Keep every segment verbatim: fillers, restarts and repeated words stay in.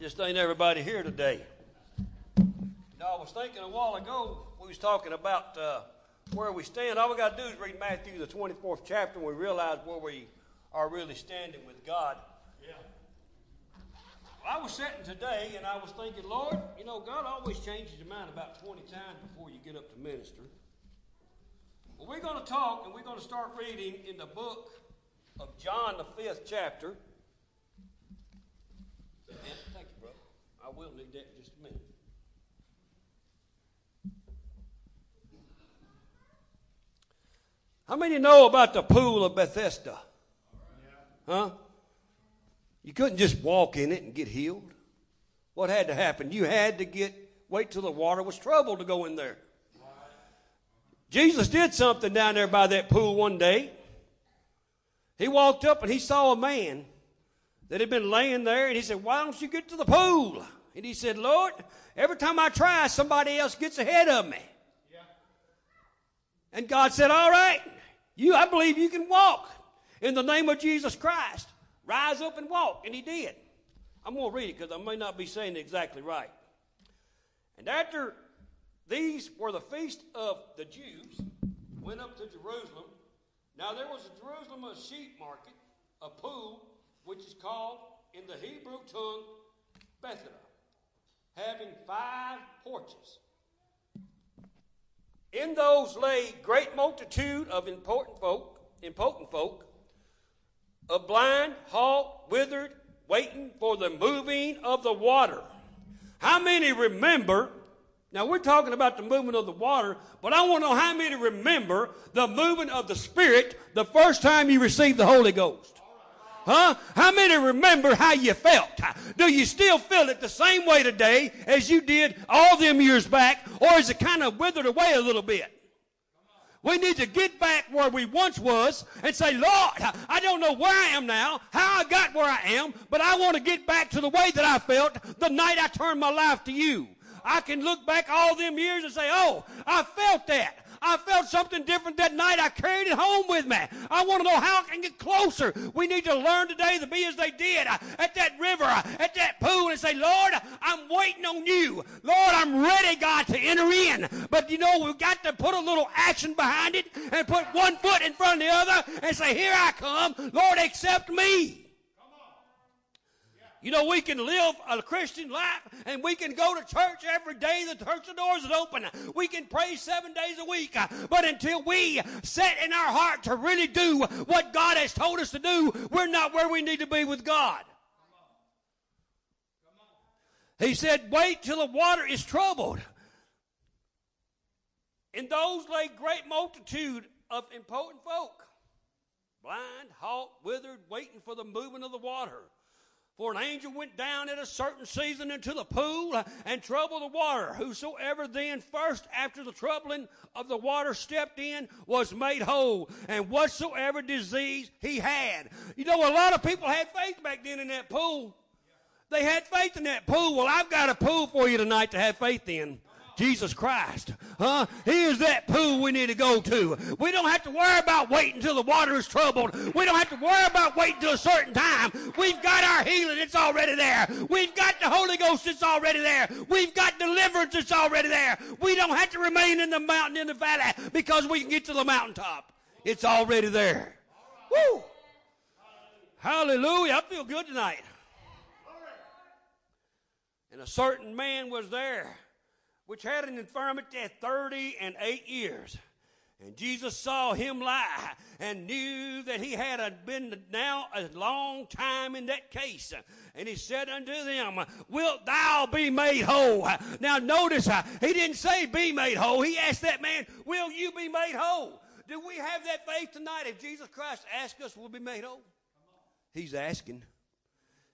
Just ain't everybody here today. Now, I was thinking a while ago, we was talking about uh, where we stand. All we got to do is read Matthew, the twenty-fourth chapter, and we realize where we are really standing with God. Yeah. I was sitting today, and I was thinking, Lord, you know, God always changes his mind about twenty times before you get up to minister. Well, we're going to talk, and we're going to start reading in the book of John, the fifth chapter. And thank you, brother. I will need that in just a minute. How many know about the pool of Bethesda? Huh? You couldn't just walk in it and get healed. What had to happen? You had to get wait till the water was troubled to go in there. Jesus did something down there by that pool one day. He walked up and he saw a man that had been laying there, and he said, "Why don't you get to the pool?" And he said, "Lord, every time I try, somebody else gets ahead of me." Yeah. And God said, "All right, you, I believe you can walk. In the name of Jesus Christ, rise up and walk." And he did. I'm going to read it because I may not be saying it exactly right. "And after these were the feast of the Jews, went up to Jerusalem. Now there was in Jerusalem a sheep market, a pool, which is called in the Hebrew tongue Bethesda, having five porches. In those lay great multitude of impotent folk, impotent folk, of blind, halt, withered, waiting for the moving of the water." How many remember? Now we're talking about the movement of the water, but I want to know how many remember the movement of the Spirit the first time you received the Holy Ghost. Huh? How many remember how you felt? Do you still feel it the same way today as you did all them years back, or is it kind of withered away a little bit? We need to get back where we once was and say, "Lord, I don't know where I am now, how I got where I am, but I want to get back to the way that I felt the night I turned my life to you. I can look back all them years and say, oh, I felt that. I felt something different that night. I carried it home with me. I want to know how I can get closer." We need to learn today to be as they did at that river, at that pool, and say, "Lord, I'm waiting on you. Lord, I'm ready, God, to enter in." But, you know, we've got to put a little action behind it and put one foot in front of the other and say, "Here I come. Lord, accept me." You know, we can live a Christian life, and we can go to church every day. The church doors are open. We can pray seven days a week. But until we set in our heart to really do what God has told us to do, we're not where we need to be with God. Come on. Come on. He said, "Wait till the water is troubled." "In those lay great multitude of impotent folk, blind, halt, withered, waiting for the movement of the water. For an angel went down at a certain season into the pool and troubled the water. Whosoever then first after the troubling of the water stepped in was made whole, and whatsoever disease he had." You know, a lot of people had faith back then in that pool. They had faith in that pool. Well, I've got a pool for you tonight to have faith in. Jesus Christ, huh? He is that pool we need to go to. We don't have to worry about waiting until the water is troubled. We don't have to worry about waiting until a certain time. We've got our healing. It's already there. We've got the Holy Ghost. It's already there. We've got deliverance. It's already there. We don't have to remain in the mountain, in the valley, because we can get to the mountaintop. It's already there. Woo! Hallelujah. I feel good tonight. "And a certain man was there, which had an infirmity thirty and eight years. And Jesus saw him lie and knew that he had been now a long time in that case. And he said unto them, Wilt thou be made whole?" Now notice, he didn't say be made whole. He asked that man, "Will you be made whole?" Do we have that faith tonight? If Jesus Christ asks us, we'll be made whole. He's asking.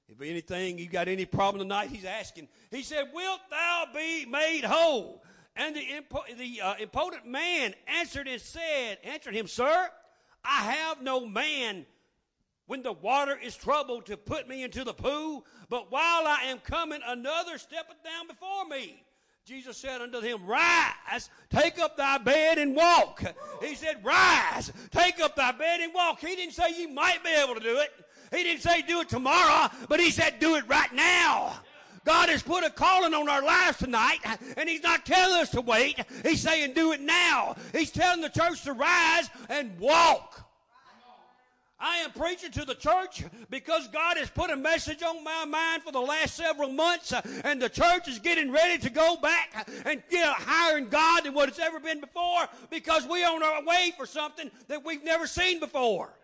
If anything, you got any problem tonight, he's asking. He said, "Wilt thou be made whole?" And the, impo- the uh, impotent man answered and said, answered him, "Sir, I have no man when the water is troubled to put me into the pool, but while I am coming, another steppeth down before me." Jesus said unto him, "Rise, take up thy bed and walk." He said, "Rise, take up thy bed and walk." He didn't say you might be able to do it. He didn't say do it tomorrow, but he said do it right now. God has put a calling on our lives tonight, and he's not telling us to wait. He's saying do it now. He's telling the church to rise and walk. I am preaching to the church because God has put a message on my mind for the last several months, and the church is getting ready to go back and get higher in God than what it's ever been before, because we're on our way for something that we've never seen before.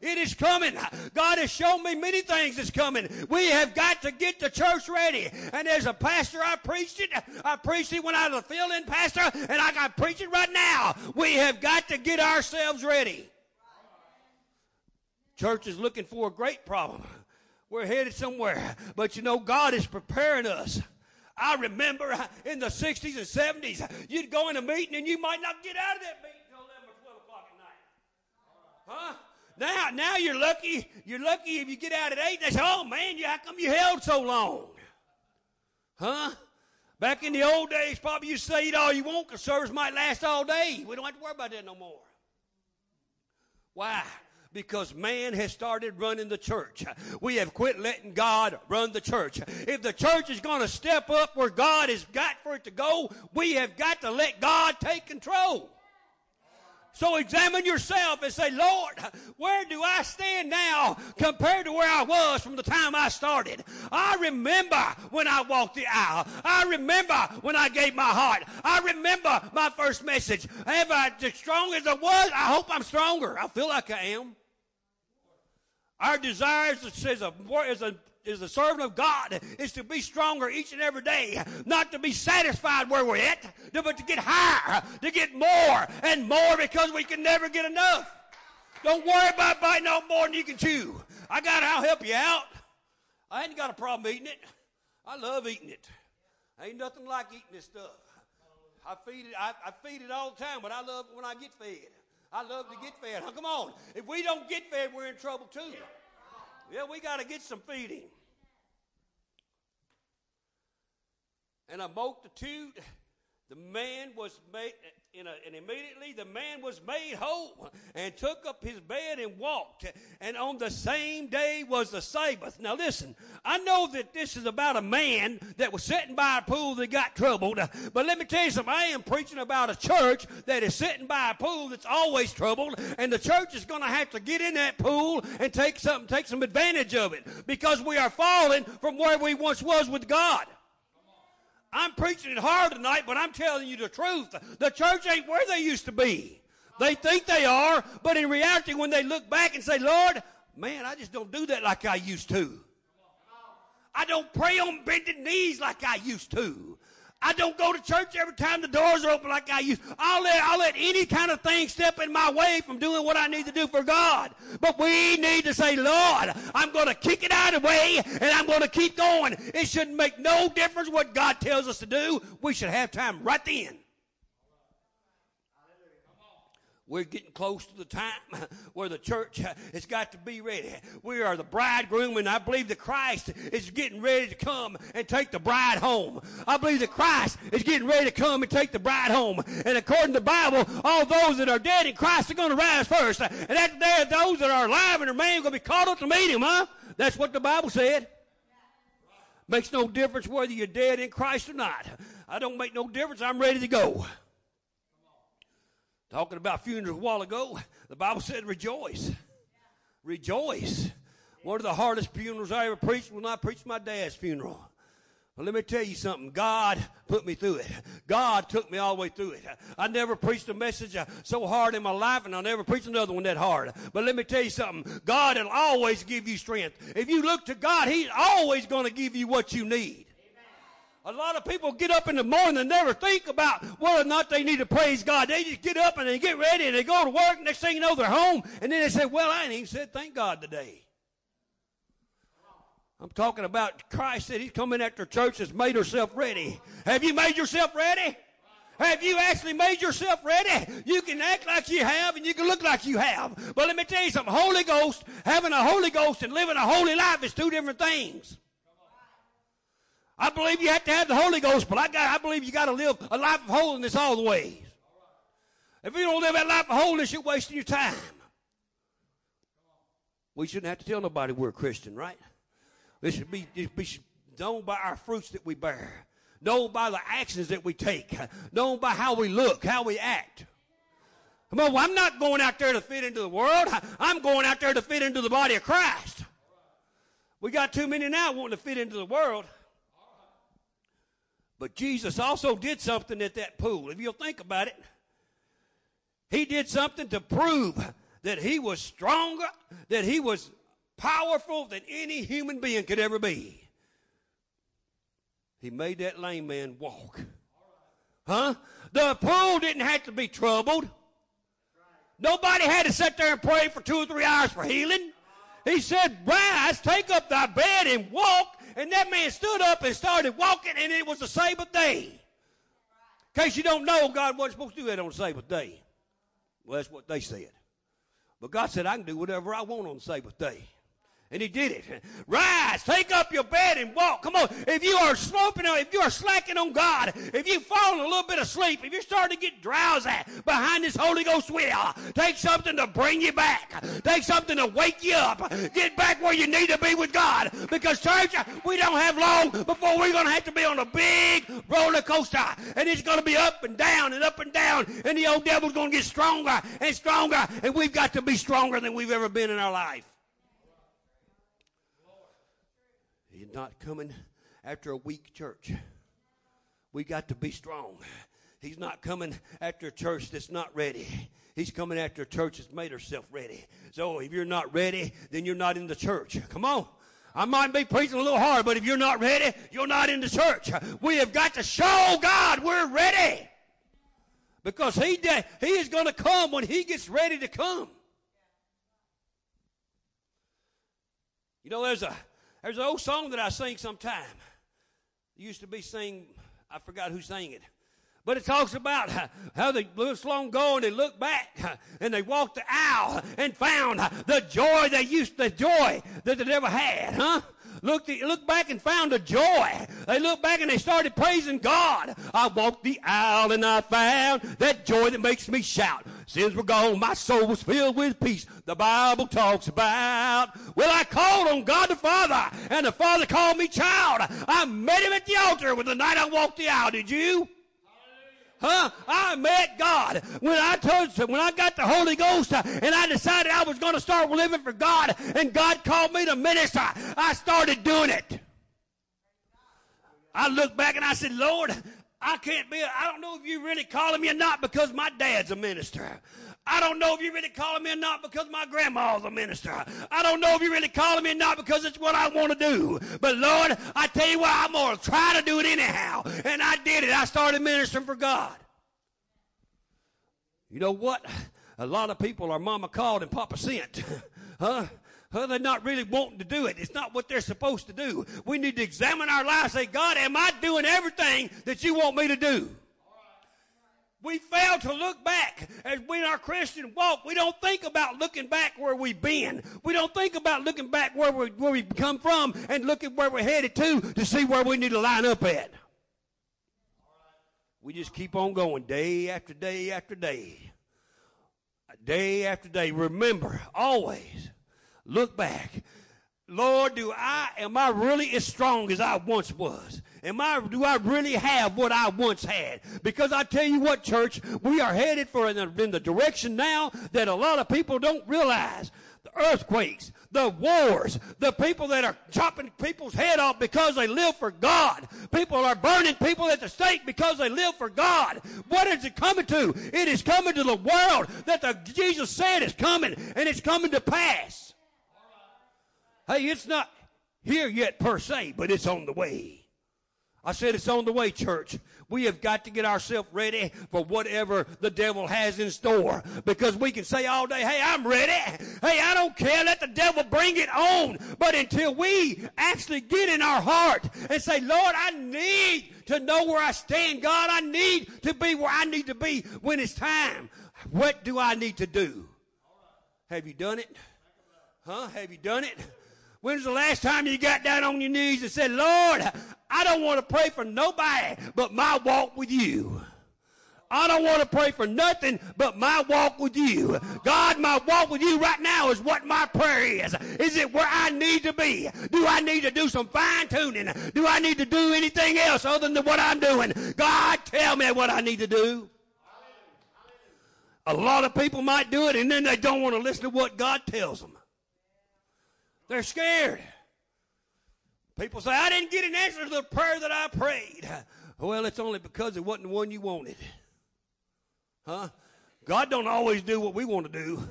It is coming. God has shown me many things that's coming. We have got to get the church ready. And as a pastor, I preached it. I preached it when I was a fill-in pastor, and I can preach it right now. We have got to get ourselves ready. Church is looking for a great problem. We're headed somewhere. But you know, God is preparing us. I remember in the sixties and seventies, you'd go in a meeting and you might not get out of that meeting until eleven or twelve o'clock at night. Huh? Now, now you're lucky. You're lucky if you get out at eight. They say, "Oh man, you, how come you held so long?" Huh? Back in the old days, probably you say eat all you want because service might last all day. We don't have to worry about that no more. Why? Because man has started running the church. We have quit letting God run the church. If the church is going to step up where God has got for it to go, we have got to let God take control. So examine yourself and say, "Lord, where do I stand now compared to where I was from the time I started? I remember when I walked the aisle. I remember when I gave my heart. I remember my first message. Am I as strong as I was? I hope I'm stronger. I feel like I am." Our desire is a, is a is the servant of God is to be stronger each and every day, not to be satisfied where we're at, but to get higher, to get more and more, because we can never get enough. Don't worry about biting off more than you can chew. I got it. I'll help you out. I ain't got a problem eating it. I love eating it. Ain't nothing like eating this stuff. I feed it. I, I feed it all the time, but I love it when I get fed. I love to get fed. Oh, come on. If we don't get fed, we're in trouble too. Yeah, we got to get some feeding. And a multitude, the man was made, and immediately the man was made whole, and took up his bed and walked. And on the same day was the Sabbath. Now listen, I know that this is about a man that was sitting by a pool that got troubled, but let me tell you something. I am preaching about a church that is sitting by a pool that's always troubled, and the church is going to have to get in that pool and take something, take some advantage of it, because we are falling from where we once was with God. I'm preaching it hard tonight, but I'm telling you the truth. The church ain't where they used to be. They think they are, but in reality, when they look back and say, "Lord, man, I just don't do that like I used to. I don't pray on bended knees like I used to. I don't go to church every time the doors are open like I used to. I'll let, I'll let any kind of thing step in my way from doing what I need to do for God." But we need to say, "Lord, I'm going to kick it out of the way, and I'm going to keep going." It shouldn't make no difference what God tells us to do. We should have time right then. We're getting close to the time where the church has got to be ready. We are the bridegroom, and I believe that Christ is getting ready to come and take the bride home. I believe that Christ is getting ready to come and take the bride home. And according to the Bible, all those that are dead in Christ are going to rise first. And after that, those that are alive and remain are going to be called up to meet him, huh? That's what the Bible said. Makes no difference whether you're dead in Christ or not. I don't make no difference. I'm ready to go. Talking about funerals a while ago, the Bible said rejoice. Rejoice. One of the hardest funerals I ever preached was when I preached my dad's funeral. Well, let me tell you something. God put me through it. God took me all the way through it. I never preached a message so hard in my life, and I'll never preach another one that hard. But let me tell you something. God will always give you strength. If you look to God, he's always going to give you what you need. A lot of people get up in the morning and never think about whether or not they need to praise God. They just get up and they get ready and they go to work. Next thing you know, they're home. And then they say, "Well, I ain't even said thank God today." I'm talking about Christ said he's coming after church that's made herself ready. Have you made yourself ready? Have you actually made yourself ready? You can act like you have, and you can look like you have. But let me tell you something. Holy Ghost, having a Holy Ghost and living a holy life is two different things. I believe you have to have the Holy Ghost, but I got, I believe you got to live a life of holiness all the way. If you don't live that life of holiness, you're wasting your time. We shouldn't have to tell nobody we're a Christian, right? This should be, this known by our fruits that we bear, known by the actions that we take, known by how we look, how we act. Come on, I'm not going out there to fit into the world. I'm going out there to fit into the body of Christ. We got too many now wanting to fit into the world. But Jesus also did something at that pool. If you'll think about it, he did something to prove that he was stronger, that he was powerful than any human being could ever be. He made that lame man walk. Huh? The pool didn't have to be troubled. Nobody had to sit there and pray for two or three hours for healing. He said, rise, take up thy bed and walk. And that man stood up and started walking, and it was the Sabbath day. In case you don't know, God wasn't supposed to do that on the Sabbath day. Well, that's what they said. But God said, I can do whatever I want on the Sabbath day. And he did it. Rise, take up your bed and walk. Come on. If you are sloping on, if you are slacking on God, if you fall a little bit of sleep, if you're starting to get drowsy behind this Holy Ghost wheel, take something to bring you back. Take something to wake you up. Get back where you need to be with God. Because, church, we don't have long before we're going to have to be on a big roller coaster. And it's going to be up and down and up and down. And the old devil's going to get stronger and stronger. And we've got to be stronger than we've ever been in our life. He's not coming after a weak church. We got to be strong. He's not coming after a church that's not ready. He's coming after a church that's made herself ready. So if you're not ready, then you're not in the church. Come on. I might be preaching a little hard, but if you're not ready, you're not in the church. We have got to show God we're ready. Because he, de- he is going to come when he gets ready to come. You know, there's a There's an old song that I sing sometime. It used to be sing, I forgot who sang it. But it talks about how they lived long ago and they looked back and they walked the aisle and found the joy they used, the joy that they never had, huh? Looked, looked back and found a joy. They looked back and they started praising God. I walked the aisle and I found that joy that makes me shout. Sins were gone, my soul was filled with peace. The Bible talks about. Well, I called on God the Father, and the Father called me child. I met him at the altar when the night I walked the aisle. Did you? Huh? I met God when I told him, when I got the Holy Ghost and I decided I was going to start living for God and God called me to minister. I started doing it. I looked back and I said, Lord, I can't be, I don't know if you're really calling me or not because my dad's a minister. I don't know if you're really calling me or not because my grandma's a minister. I don't know if you're really calling me or not because it's what I want to do. But, Lord, I tell you what, I'm going to try to do it anyhow. And I did it. I started ministering for God. You know what? A lot of people are mama called and papa sent. Huh? Huh? They're not really wanting to do it. It's not what they're supposed to do. We need to examine our lives and say, God, am I doing everything that you want me to do? We fail to look back. As we in our Christian walk, we don't think about looking back where we've been. We don't think about looking back where, we, where we've come from and looking where we're headed to to see where we need to line up at. We just keep on going day after day after day. Day after day. Remember, always look back. Lord, do I, am I really as strong as I once was? Am I, do I really have what I once had? Because I tell you what, church, we are headed for in the, in the direction now that a lot of people don't realize. The earthquakes, the wars, the people that are chopping people's head off because they live for God. People are burning people at the stake because they live for God. What is it coming to? It is coming to the world that the, Jesus said is coming, and it's coming to pass. Hey, it's not here yet per se, but it's on the way. I said it's on the way, church. We have got to get ourselves ready for whatever the devil has in store. Because we can say all day, hey, I'm ready. Hey, I don't care. Let the devil bring it on. But until we actually get in our heart and say, Lord, I need to know where I stand. God, I need to be where I need to be when it's time. What do I need to do? Have you done it? Huh? Have you done it? When's the last time you got down on your knees and said, Lord, I don't want to pray for nobody but my walk with you. I don't want to pray for nothing but my walk with you. God, my walk with you right now is what my prayer is. Is it where I need to be? Do I need to do some fine-tuning? Do I need to do anything else other than what I'm doing? God, tell me what I need to do. A lot of people might do it, and then they don't want to listen to what God tells them. They're scared. People say, I didn't get an answer to the prayer that I prayed. Well, it's only because it wasn't the one you wanted. Huh? God don't always do what we want to do.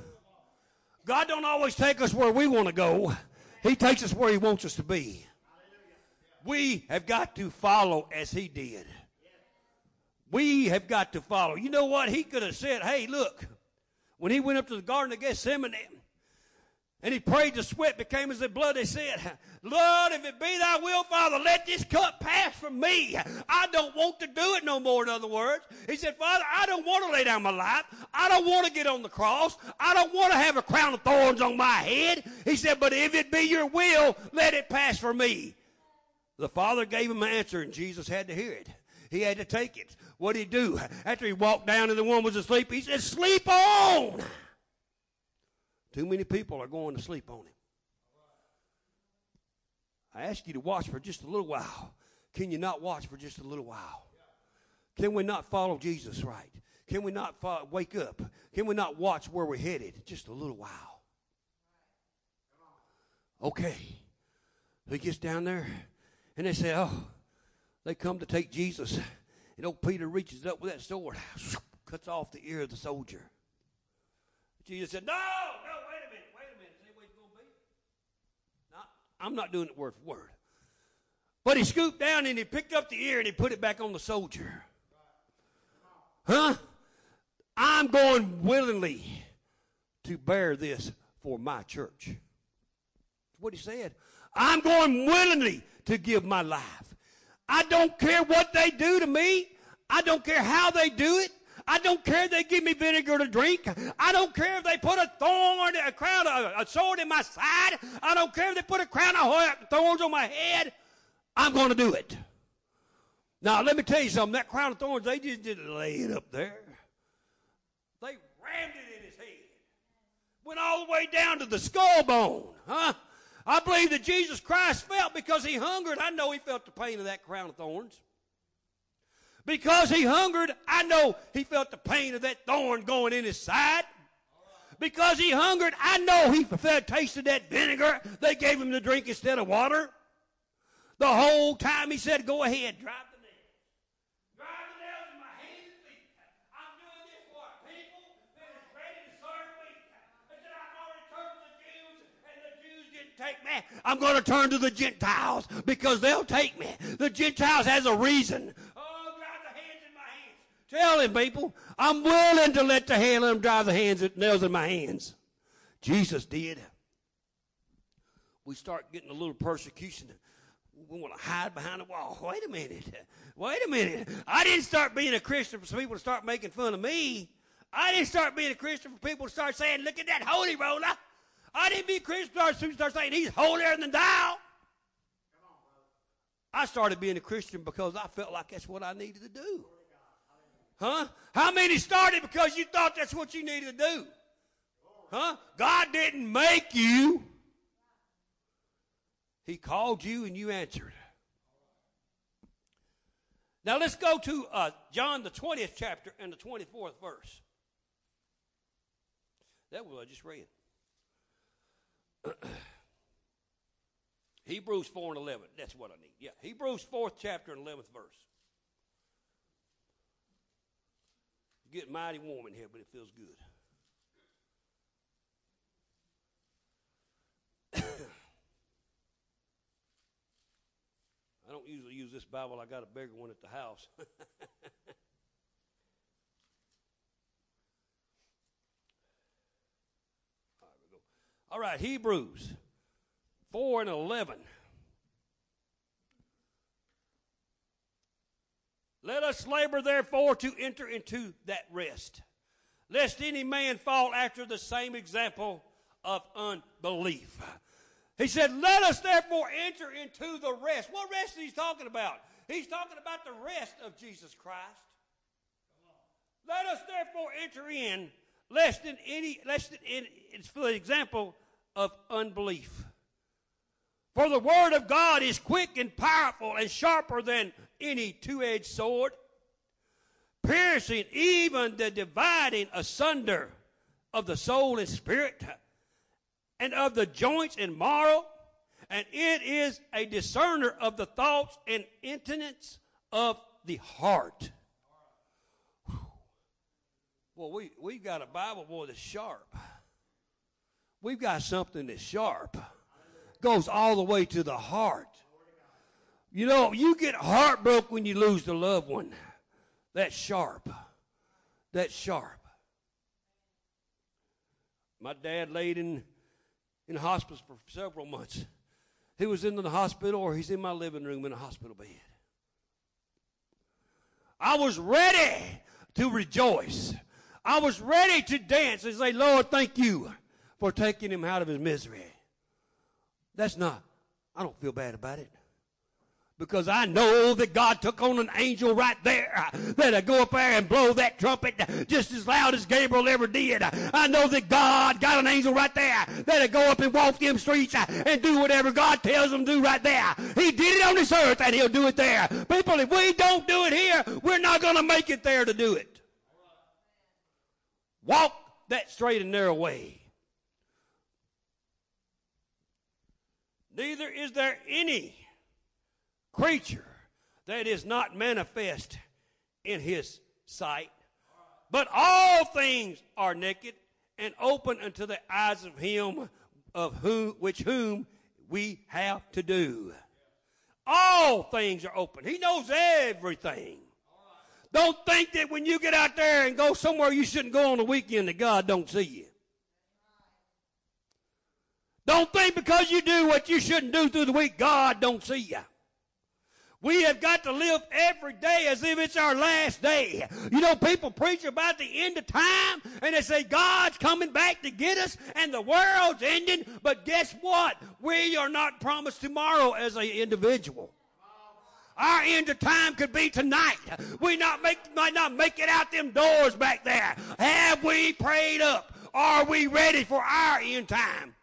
God don't always take us where we want to go. He takes us where he wants us to be. We have got to follow as he did. We have got to follow. You know what? He could have said, hey, look, when he went up to the Garden of Gethsemane, and he prayed, the sweat became as the blood. He said, Lord, if it be thy will, Father, let this cup pass from me. I don't want to do it no more, in other words. He said, Father, I don't want to lay down my life. I don't want to get on the cross. I don't want to have a crown of thorns on my head. He said, but if it be your will, let it pass from me. The Father gave him an answer, and Jesus had to hear it. He had to take it. What did he do? After he walked down and the woman was asleep, he said, sleep on. Too many people are going to sleep on him. I ask you to watch for just a little while. Can you not watch for just a little while? Can we not follow Jesus right? Can we not fo- wake up? Can we not watch where we're headed just a little while? Okay. He gets down there, and they say, oh, they come to take Jesus. And old Peter reaches up with that sword, cuts off the ear of the soldier. Jesus said, no, no, wait a minute, wait a minute. Is that what it's going to be? No, I'm not doing it word for word. But he scooped down and he picked up the ear and he put it back on the soldier. Huh? I'm going willingly to bear this for my church. That's what he said. I'm going willingly to give my life. I don't care what they do to me. I don't care how they do it. I don't care if they give me vinegar to drink. I don't care if they put a thorn, a crown, a sword in my side. I don't care if they put a crown of thorns on my head. I'm going to do it. Now, let me tell you something. That crown of thorns, they just didn't lay it up there. They rammed it in his head. Went all the way down to the skull bone. Huh? I believe that Jesus Christ felt because he hungered. I know he felt the pain of that crown of thorns. Because he hungered, I know he felt the pain of that thorn going in his side. Because he hungered, I know he tasted that vinegar they gave him to drink instead of water. The whole time he said, go ahead, drive the nails. Drive the nails in my hands and feet. I'm doing this for a people that is ready to serve me. I said, I've already turned to the Jews, and the Jews didn't take me. I'm going to turn to the Gentiles because they'll take me. The Gentiles has a reason. Tell him, people, I'm willing to let the hand let him drive the hands, nails in my hands. Jesus did. We start getting a little persecution. We want to hide behind a wall. Wait a minute. Wait a minute. I didn't start being a Christian for people to start making fun of me. I didn't start being a Christian for people to start saying, look at that holy roller. I didn't be a Christian for people to start saying, he's holier than thou. I started being a Christian because I felt like that's what I needed to do. Huh? How many started because you thought that's what you needed to do? Huh? God didn't make you. He called you and you answered. Now let's go to uh, John the twentieth chapter and the twenty-fourth verse. That was what I just read. Hebrews four and eleven. That's what I need. Yeah, Hebrews fourth chapter and eleventh verse. Getting mighty warm in here, but it feels good. I don't usually use this Bible. I got a bigger one at the house. All right, we go. All right, Hebrews four and eleven. Let us labor, therefore, to enter into that rest, lest any man fall after the same example of unbelief. He said, let us, therefore, enter into the rest. What rest is he talking about? He's talking about the rest of Jesus Christ. Let us, therefore, enter in, lest in any, lest in, it's for the example of unbelief. For the word of God is quick and powerful and sharper than any two-edged sword, piercing even the dividing asunder of the soul and spirit and of the joints and marrow, and it is a discerner of the thoughts and intents of the heart. Whew. Well, we, we've got a Bible, boy, that's sharp. We've got something that's sharp. Goes all the way to the heart. You know, you get heartbroken when you lose the loved one. That's sharp. That's sharp. My dad laid in in hospice for several months. He was in the hospital, or he's in my living room in a hospital bed. I was ready to rejoice. I was ready to dance and say, Lord, thank you for taking him out of his misery. That's not, I don't feel bad about it. Because I know that God took on an angel right there that'll go up there and blow that trumpet just as loud as Gabriel ever did. I know that God got an angel right there that'll go up and walk them streets and do whatever God tells them to do right there. He did it on this earth, and he'll do it there. People, if we don't do it here, we're not going to make it there to do it. Walk that straight and narrow way. Neither is there any creature that is not manifest in his sight, but all things are naked and open unto the eyes of him of whom which whom we have to do. All things are open. He knows everything. Don't think that when you get out there and go somewhere you shouldn't go on the weekend that God don't see you. Don't think because you do what you shouldn't do through the week, God don't see you. We have got to live every day as if it's our last day. You know, people preach about the end of time, and they say God's coming back to get us, and the world's ending. But guess what? We are not promised tomorrow as an individual. Our end of time could be tonight. We not make, might not make it out them doors back there. Have we prayed up? Are we ready for our end time?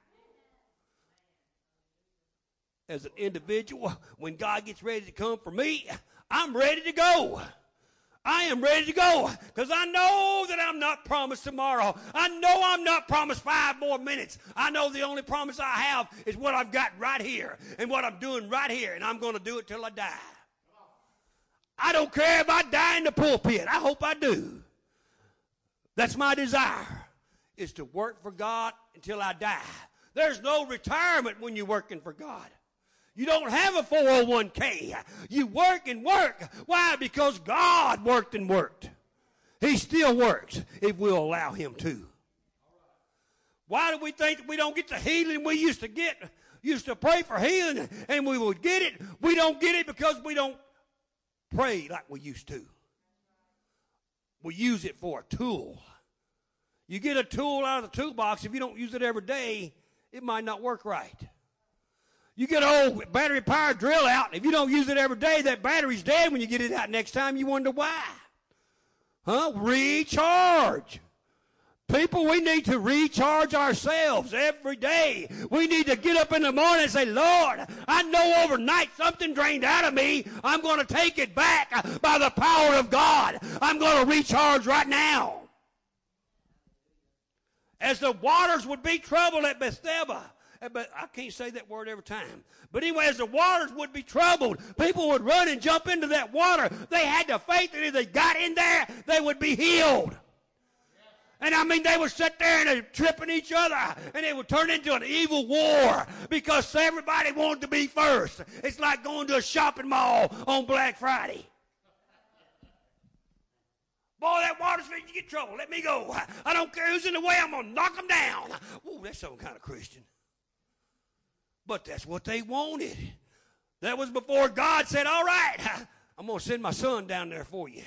As an individual, when God gets ready to come for me, I'm ready to go. I am ready to go because I know that I'm not promised tomorrow. I know I'm not promised five more minutes. I know the only promise I have is what I've got right here and what I'm doing right here, and I'm going to do it till I die. I don't care if I die in the pulpit. I hope I do. That's my desire, is to work for God until I die. There's no retirement when you're working for God. You don't have a four oh one k. You work and work. Why? Because God worked and worked. He still works if we'll allow him to. Why do we think that we don't get the healing we used to get? Used to pray for healing and we would get it. We don't get it because we don't pray like we used to. We use it for a tool. You get a tool out of the toolbox. If you don't use it every day, it might not work right. You get an old battery powered drill out. If you don't use it every day, that battery's dead when you get it out next time. You wonder why. Huh? Recharge. People, we need to recharge ourselves every day. We need to get up in the morning and say, Lord, I know overnight something drained out of me. I'm going to take it back by the power of God. I'm going to recharge right now. As the waters would be troubled at Bethesda. But I can't say that word every time. But anyway, as the waters would be troubled, people would run and jump into that water. They had the faith that if they got in there, they would be healed. And I mean, they would sit there and they were tripping each other, and it would turn into an evil war because everybody wanted to be first. It's like going to a shopping mall on Black Friday. Boy, that water's fixing to get trouble. Let me go. I don't care who's in the way. I'm going to knock them down. Ooh, that's some kind of Christian. But that's what they wanted. That was before God said, all right, I'm going to send my son down there for you.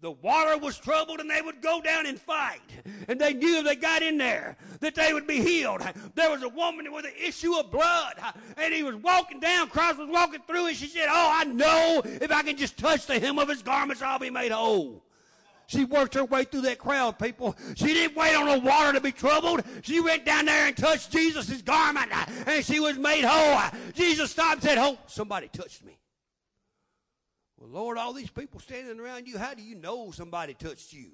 The water was troubled, and they would go down and fight. And they knew if they got in there that they would be healed. There was a woman with an issue of blood, and he was walking down. Christ was walking through, and she said, oh, I know if I can just touch the hem of his garments, I'll be made whole. She worked her way through that crowd, people. She didn't wait on the water to be troubled. She went down there and touched Jesus' garment, and she was made whole. Jesus stopped and said, "Oh, somebody touched me." Well, Lord, all these people standing around you, how do you know somebody touched you?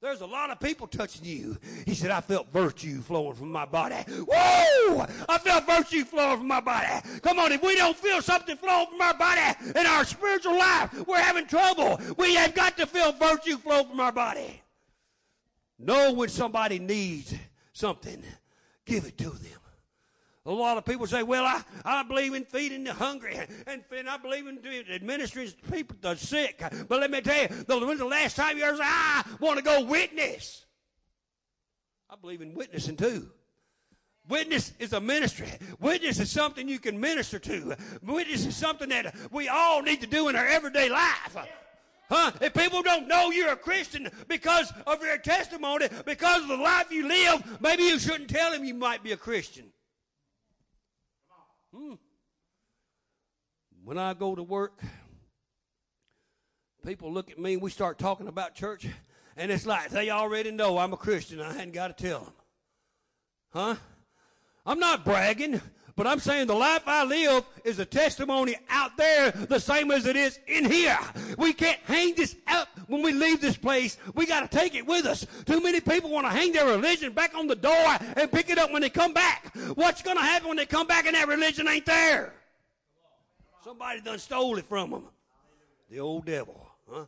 There's a lot of people touching you. He said, I felt virtue flowing from my body. Whoa! I felt virtue flowing from my body. Come on, if we don't feel something flowing from our body in our spiritual life, we're having trouble. We have got to feel virtue flow from our body. Know when somebody needs something, give it to them. A lot of people say, well, I, I believe in feeding the hungry, and, and I believe in administering people the sick. But let me tell you, the, when's the last time you ever said, I want to go witness? I believe in witnessing too. Witness is a ministry. Witness is something you can minister to. Witness is something that we all need to do in our everyday life. Huh? If people don't know you're a Christian because of your testimony, because of the life you live, maybe you shouldn't tell them you might be a Christian. Hmm. When I go to work, people look at me and we start talking about church, and it's like they already know I'm a Christian. I hadn't got to tell them. Huh? I'm not bragging, but I'm saying the life I live is a testimony out there the same as it is in here. We can't hang this up when we leave this place. We got to take it with us. Too many people want to hang their religion back on the door and pick it up when they come back. What's going to happen when they come back and that religion ain't there? Somebody done stole it from them. The old devil, huh?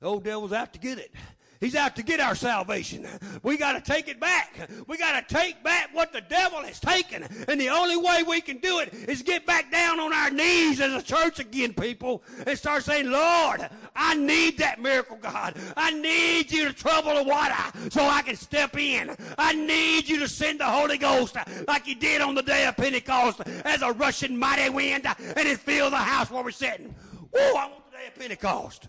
The old devil's out to get it. He's out to get our salvation. We got to take it back. We got to take back what the devil has taken. And the only way we can do it is get back down on our knees as a church again, people, and start saying, Lord, I need that miracle, God. I need you to trouble the water so I can step in. I need you to send the Holy Ghost like you did on the day of Pentecost as a rushing mighty wind, and it filled the house where we're sitting. Woo, I want the day of Pentecost.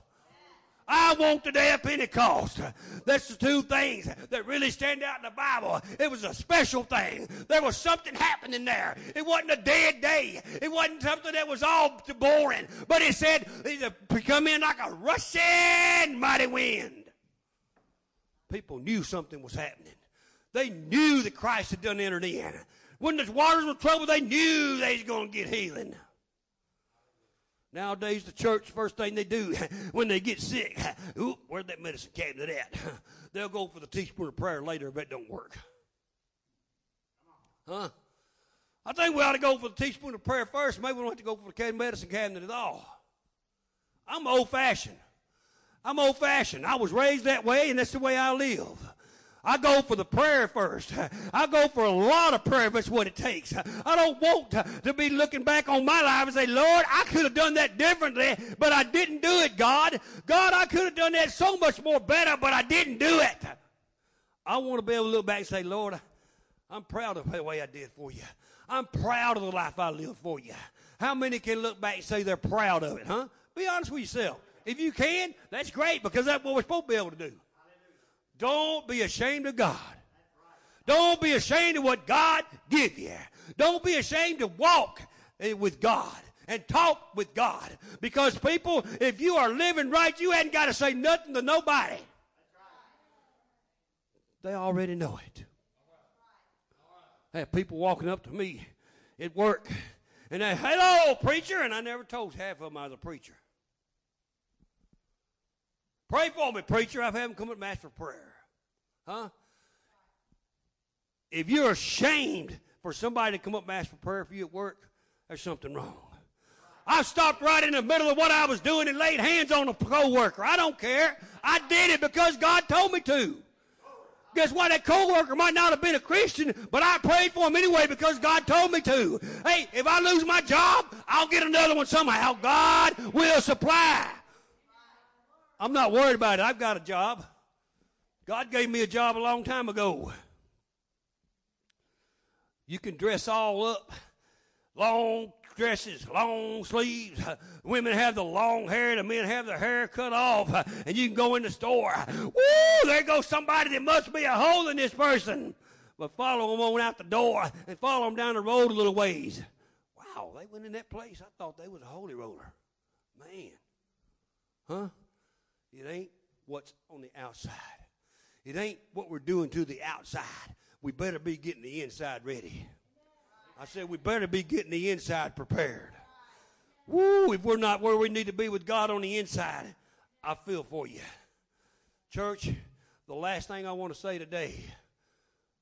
I want the day of Pentecost. That's the two things that really stand out in the Bible. It was a special thing. There was something happening there. It wasn't a dead day. It wasn't something that was all boring. But it said, it come in like a rushing mighty wind. People knew something was happening. They knew that Christ had done entered in. When the waters were troubled, they knew they was going to get healing. Nowadays, the church, first thing they do when they get sick, ooh, where'd that medicine cabinet at? They'll go for the teaspoon of prayer later if that don't work. Huh? I think we ought to go for the teaspoon of prayer first. Maybe we don't have to go for the medicine cabinet at all. I'm old-fashioned. I'm old-fashioned. I was raised that way, and that's the way I live. I go for the prayer first. I go for a lot of prayer if it's what it takes. I don't want to be looking back on my life and say, Lord, I could have done that differently, but I didn't do it, God. God, I could have done that so much more better, but I didn't do it. I want to be able to look back and say, Lord, I'm proud of the way I did for you. I'm proud of the life I lived for you. How many can look back and say they're proud of it, huh? Be honest with yourself. If you can, that's great, because that's what we're supposed to be able to do. Don't be ashamed of God. Don't be ashamed of what God gives you. Don't be ashamed to walk with God and talk with God. Because, people, if you are living right, you ain't got to say nothing to nobody. They already know it. I had people walking up to me at work, and they, hello, preacher, and I never told half of them I was a preacher. Pray for me, preacher. I've had them come up and ask for prayer. Huh? If you're ashamed for somebody to come up and ask for prayer for you at work, there's something wrong. I stopped right in the middle of what I was doing and laid hands on a co-worker. I don't care. I did it because God told me to. Guess what? That co-worker might not have been a Christian, but I prayed for him anyway because God told me to. Hey, if I lose my job, I'll get another one somehow. God will supply. I'm not worried about it. I've got a job. God gave me a job a long time ago. You can dress all up. Long dresses, long sleeves. Women have the long hair. The men have their hair cut off. And you can go in the store. Woo! There goes somebody that must be a hole in this person. But follow them on out the door and follow them down the road a little ways. Wow, they went in that place. I thought they was a holy roller. Man. Huh? It ain't what's on the outside. It ain't what we're doing to the outside. We better be getting the inside ready. I said we better be getting the inside prepared. Woo, if we're not where we need to be with God on the inside, I feel for you. Church, the last thing I want to say today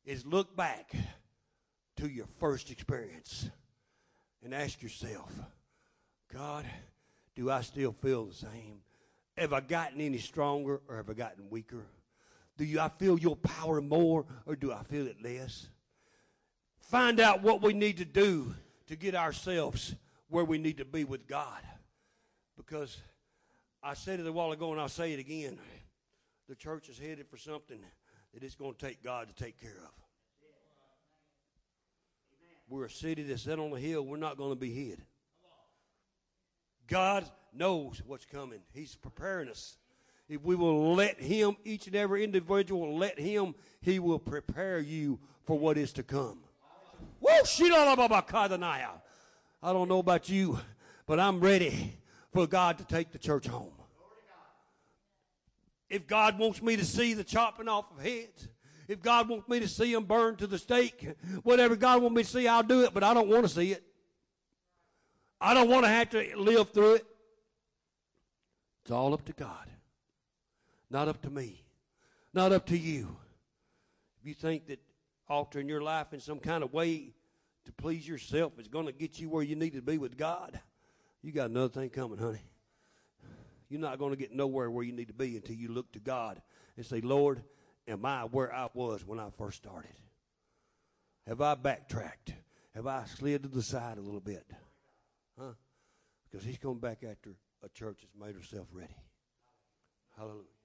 is look back to your first experience and ask yourself, God, do I still feel the same? Have I gotten any stronger or have I gotten weaker? Do you, I feel your power more or do I feel it less? Find out what we need to do to get ourselves where we need to be with God. Because I said it a while ago and I'll say it again. The church is headed for something that it's going to take God to take care of. We're a city that's set on a hill. We're not going to be hid. God knows what's coming. He's preparing us. If we will let him, each and every individual, let him, he will prepare you for what is to come. I don't know about you, but I'm ready for God to take the church home. If God wants me to see the chopping off of heads, if God wants me to see them burned to the stake, whatever God wants me to see, I'll do it, but I don't want to see it. I don't want to have to live through it. It's all up to God. Not up to me. Not up to you. If you think that altering your life in some kind of way to please yourself is going to get you where you need to be with God, you got another thing coming, honey. You're not going to get nowhere where you need to be until you look to God and say, Lord, am I where I was when I first started? Have I backtracked? Have I slid to the side a little bit? Huh? Because he's coming back after a church that's made herself ready. Hallelujah.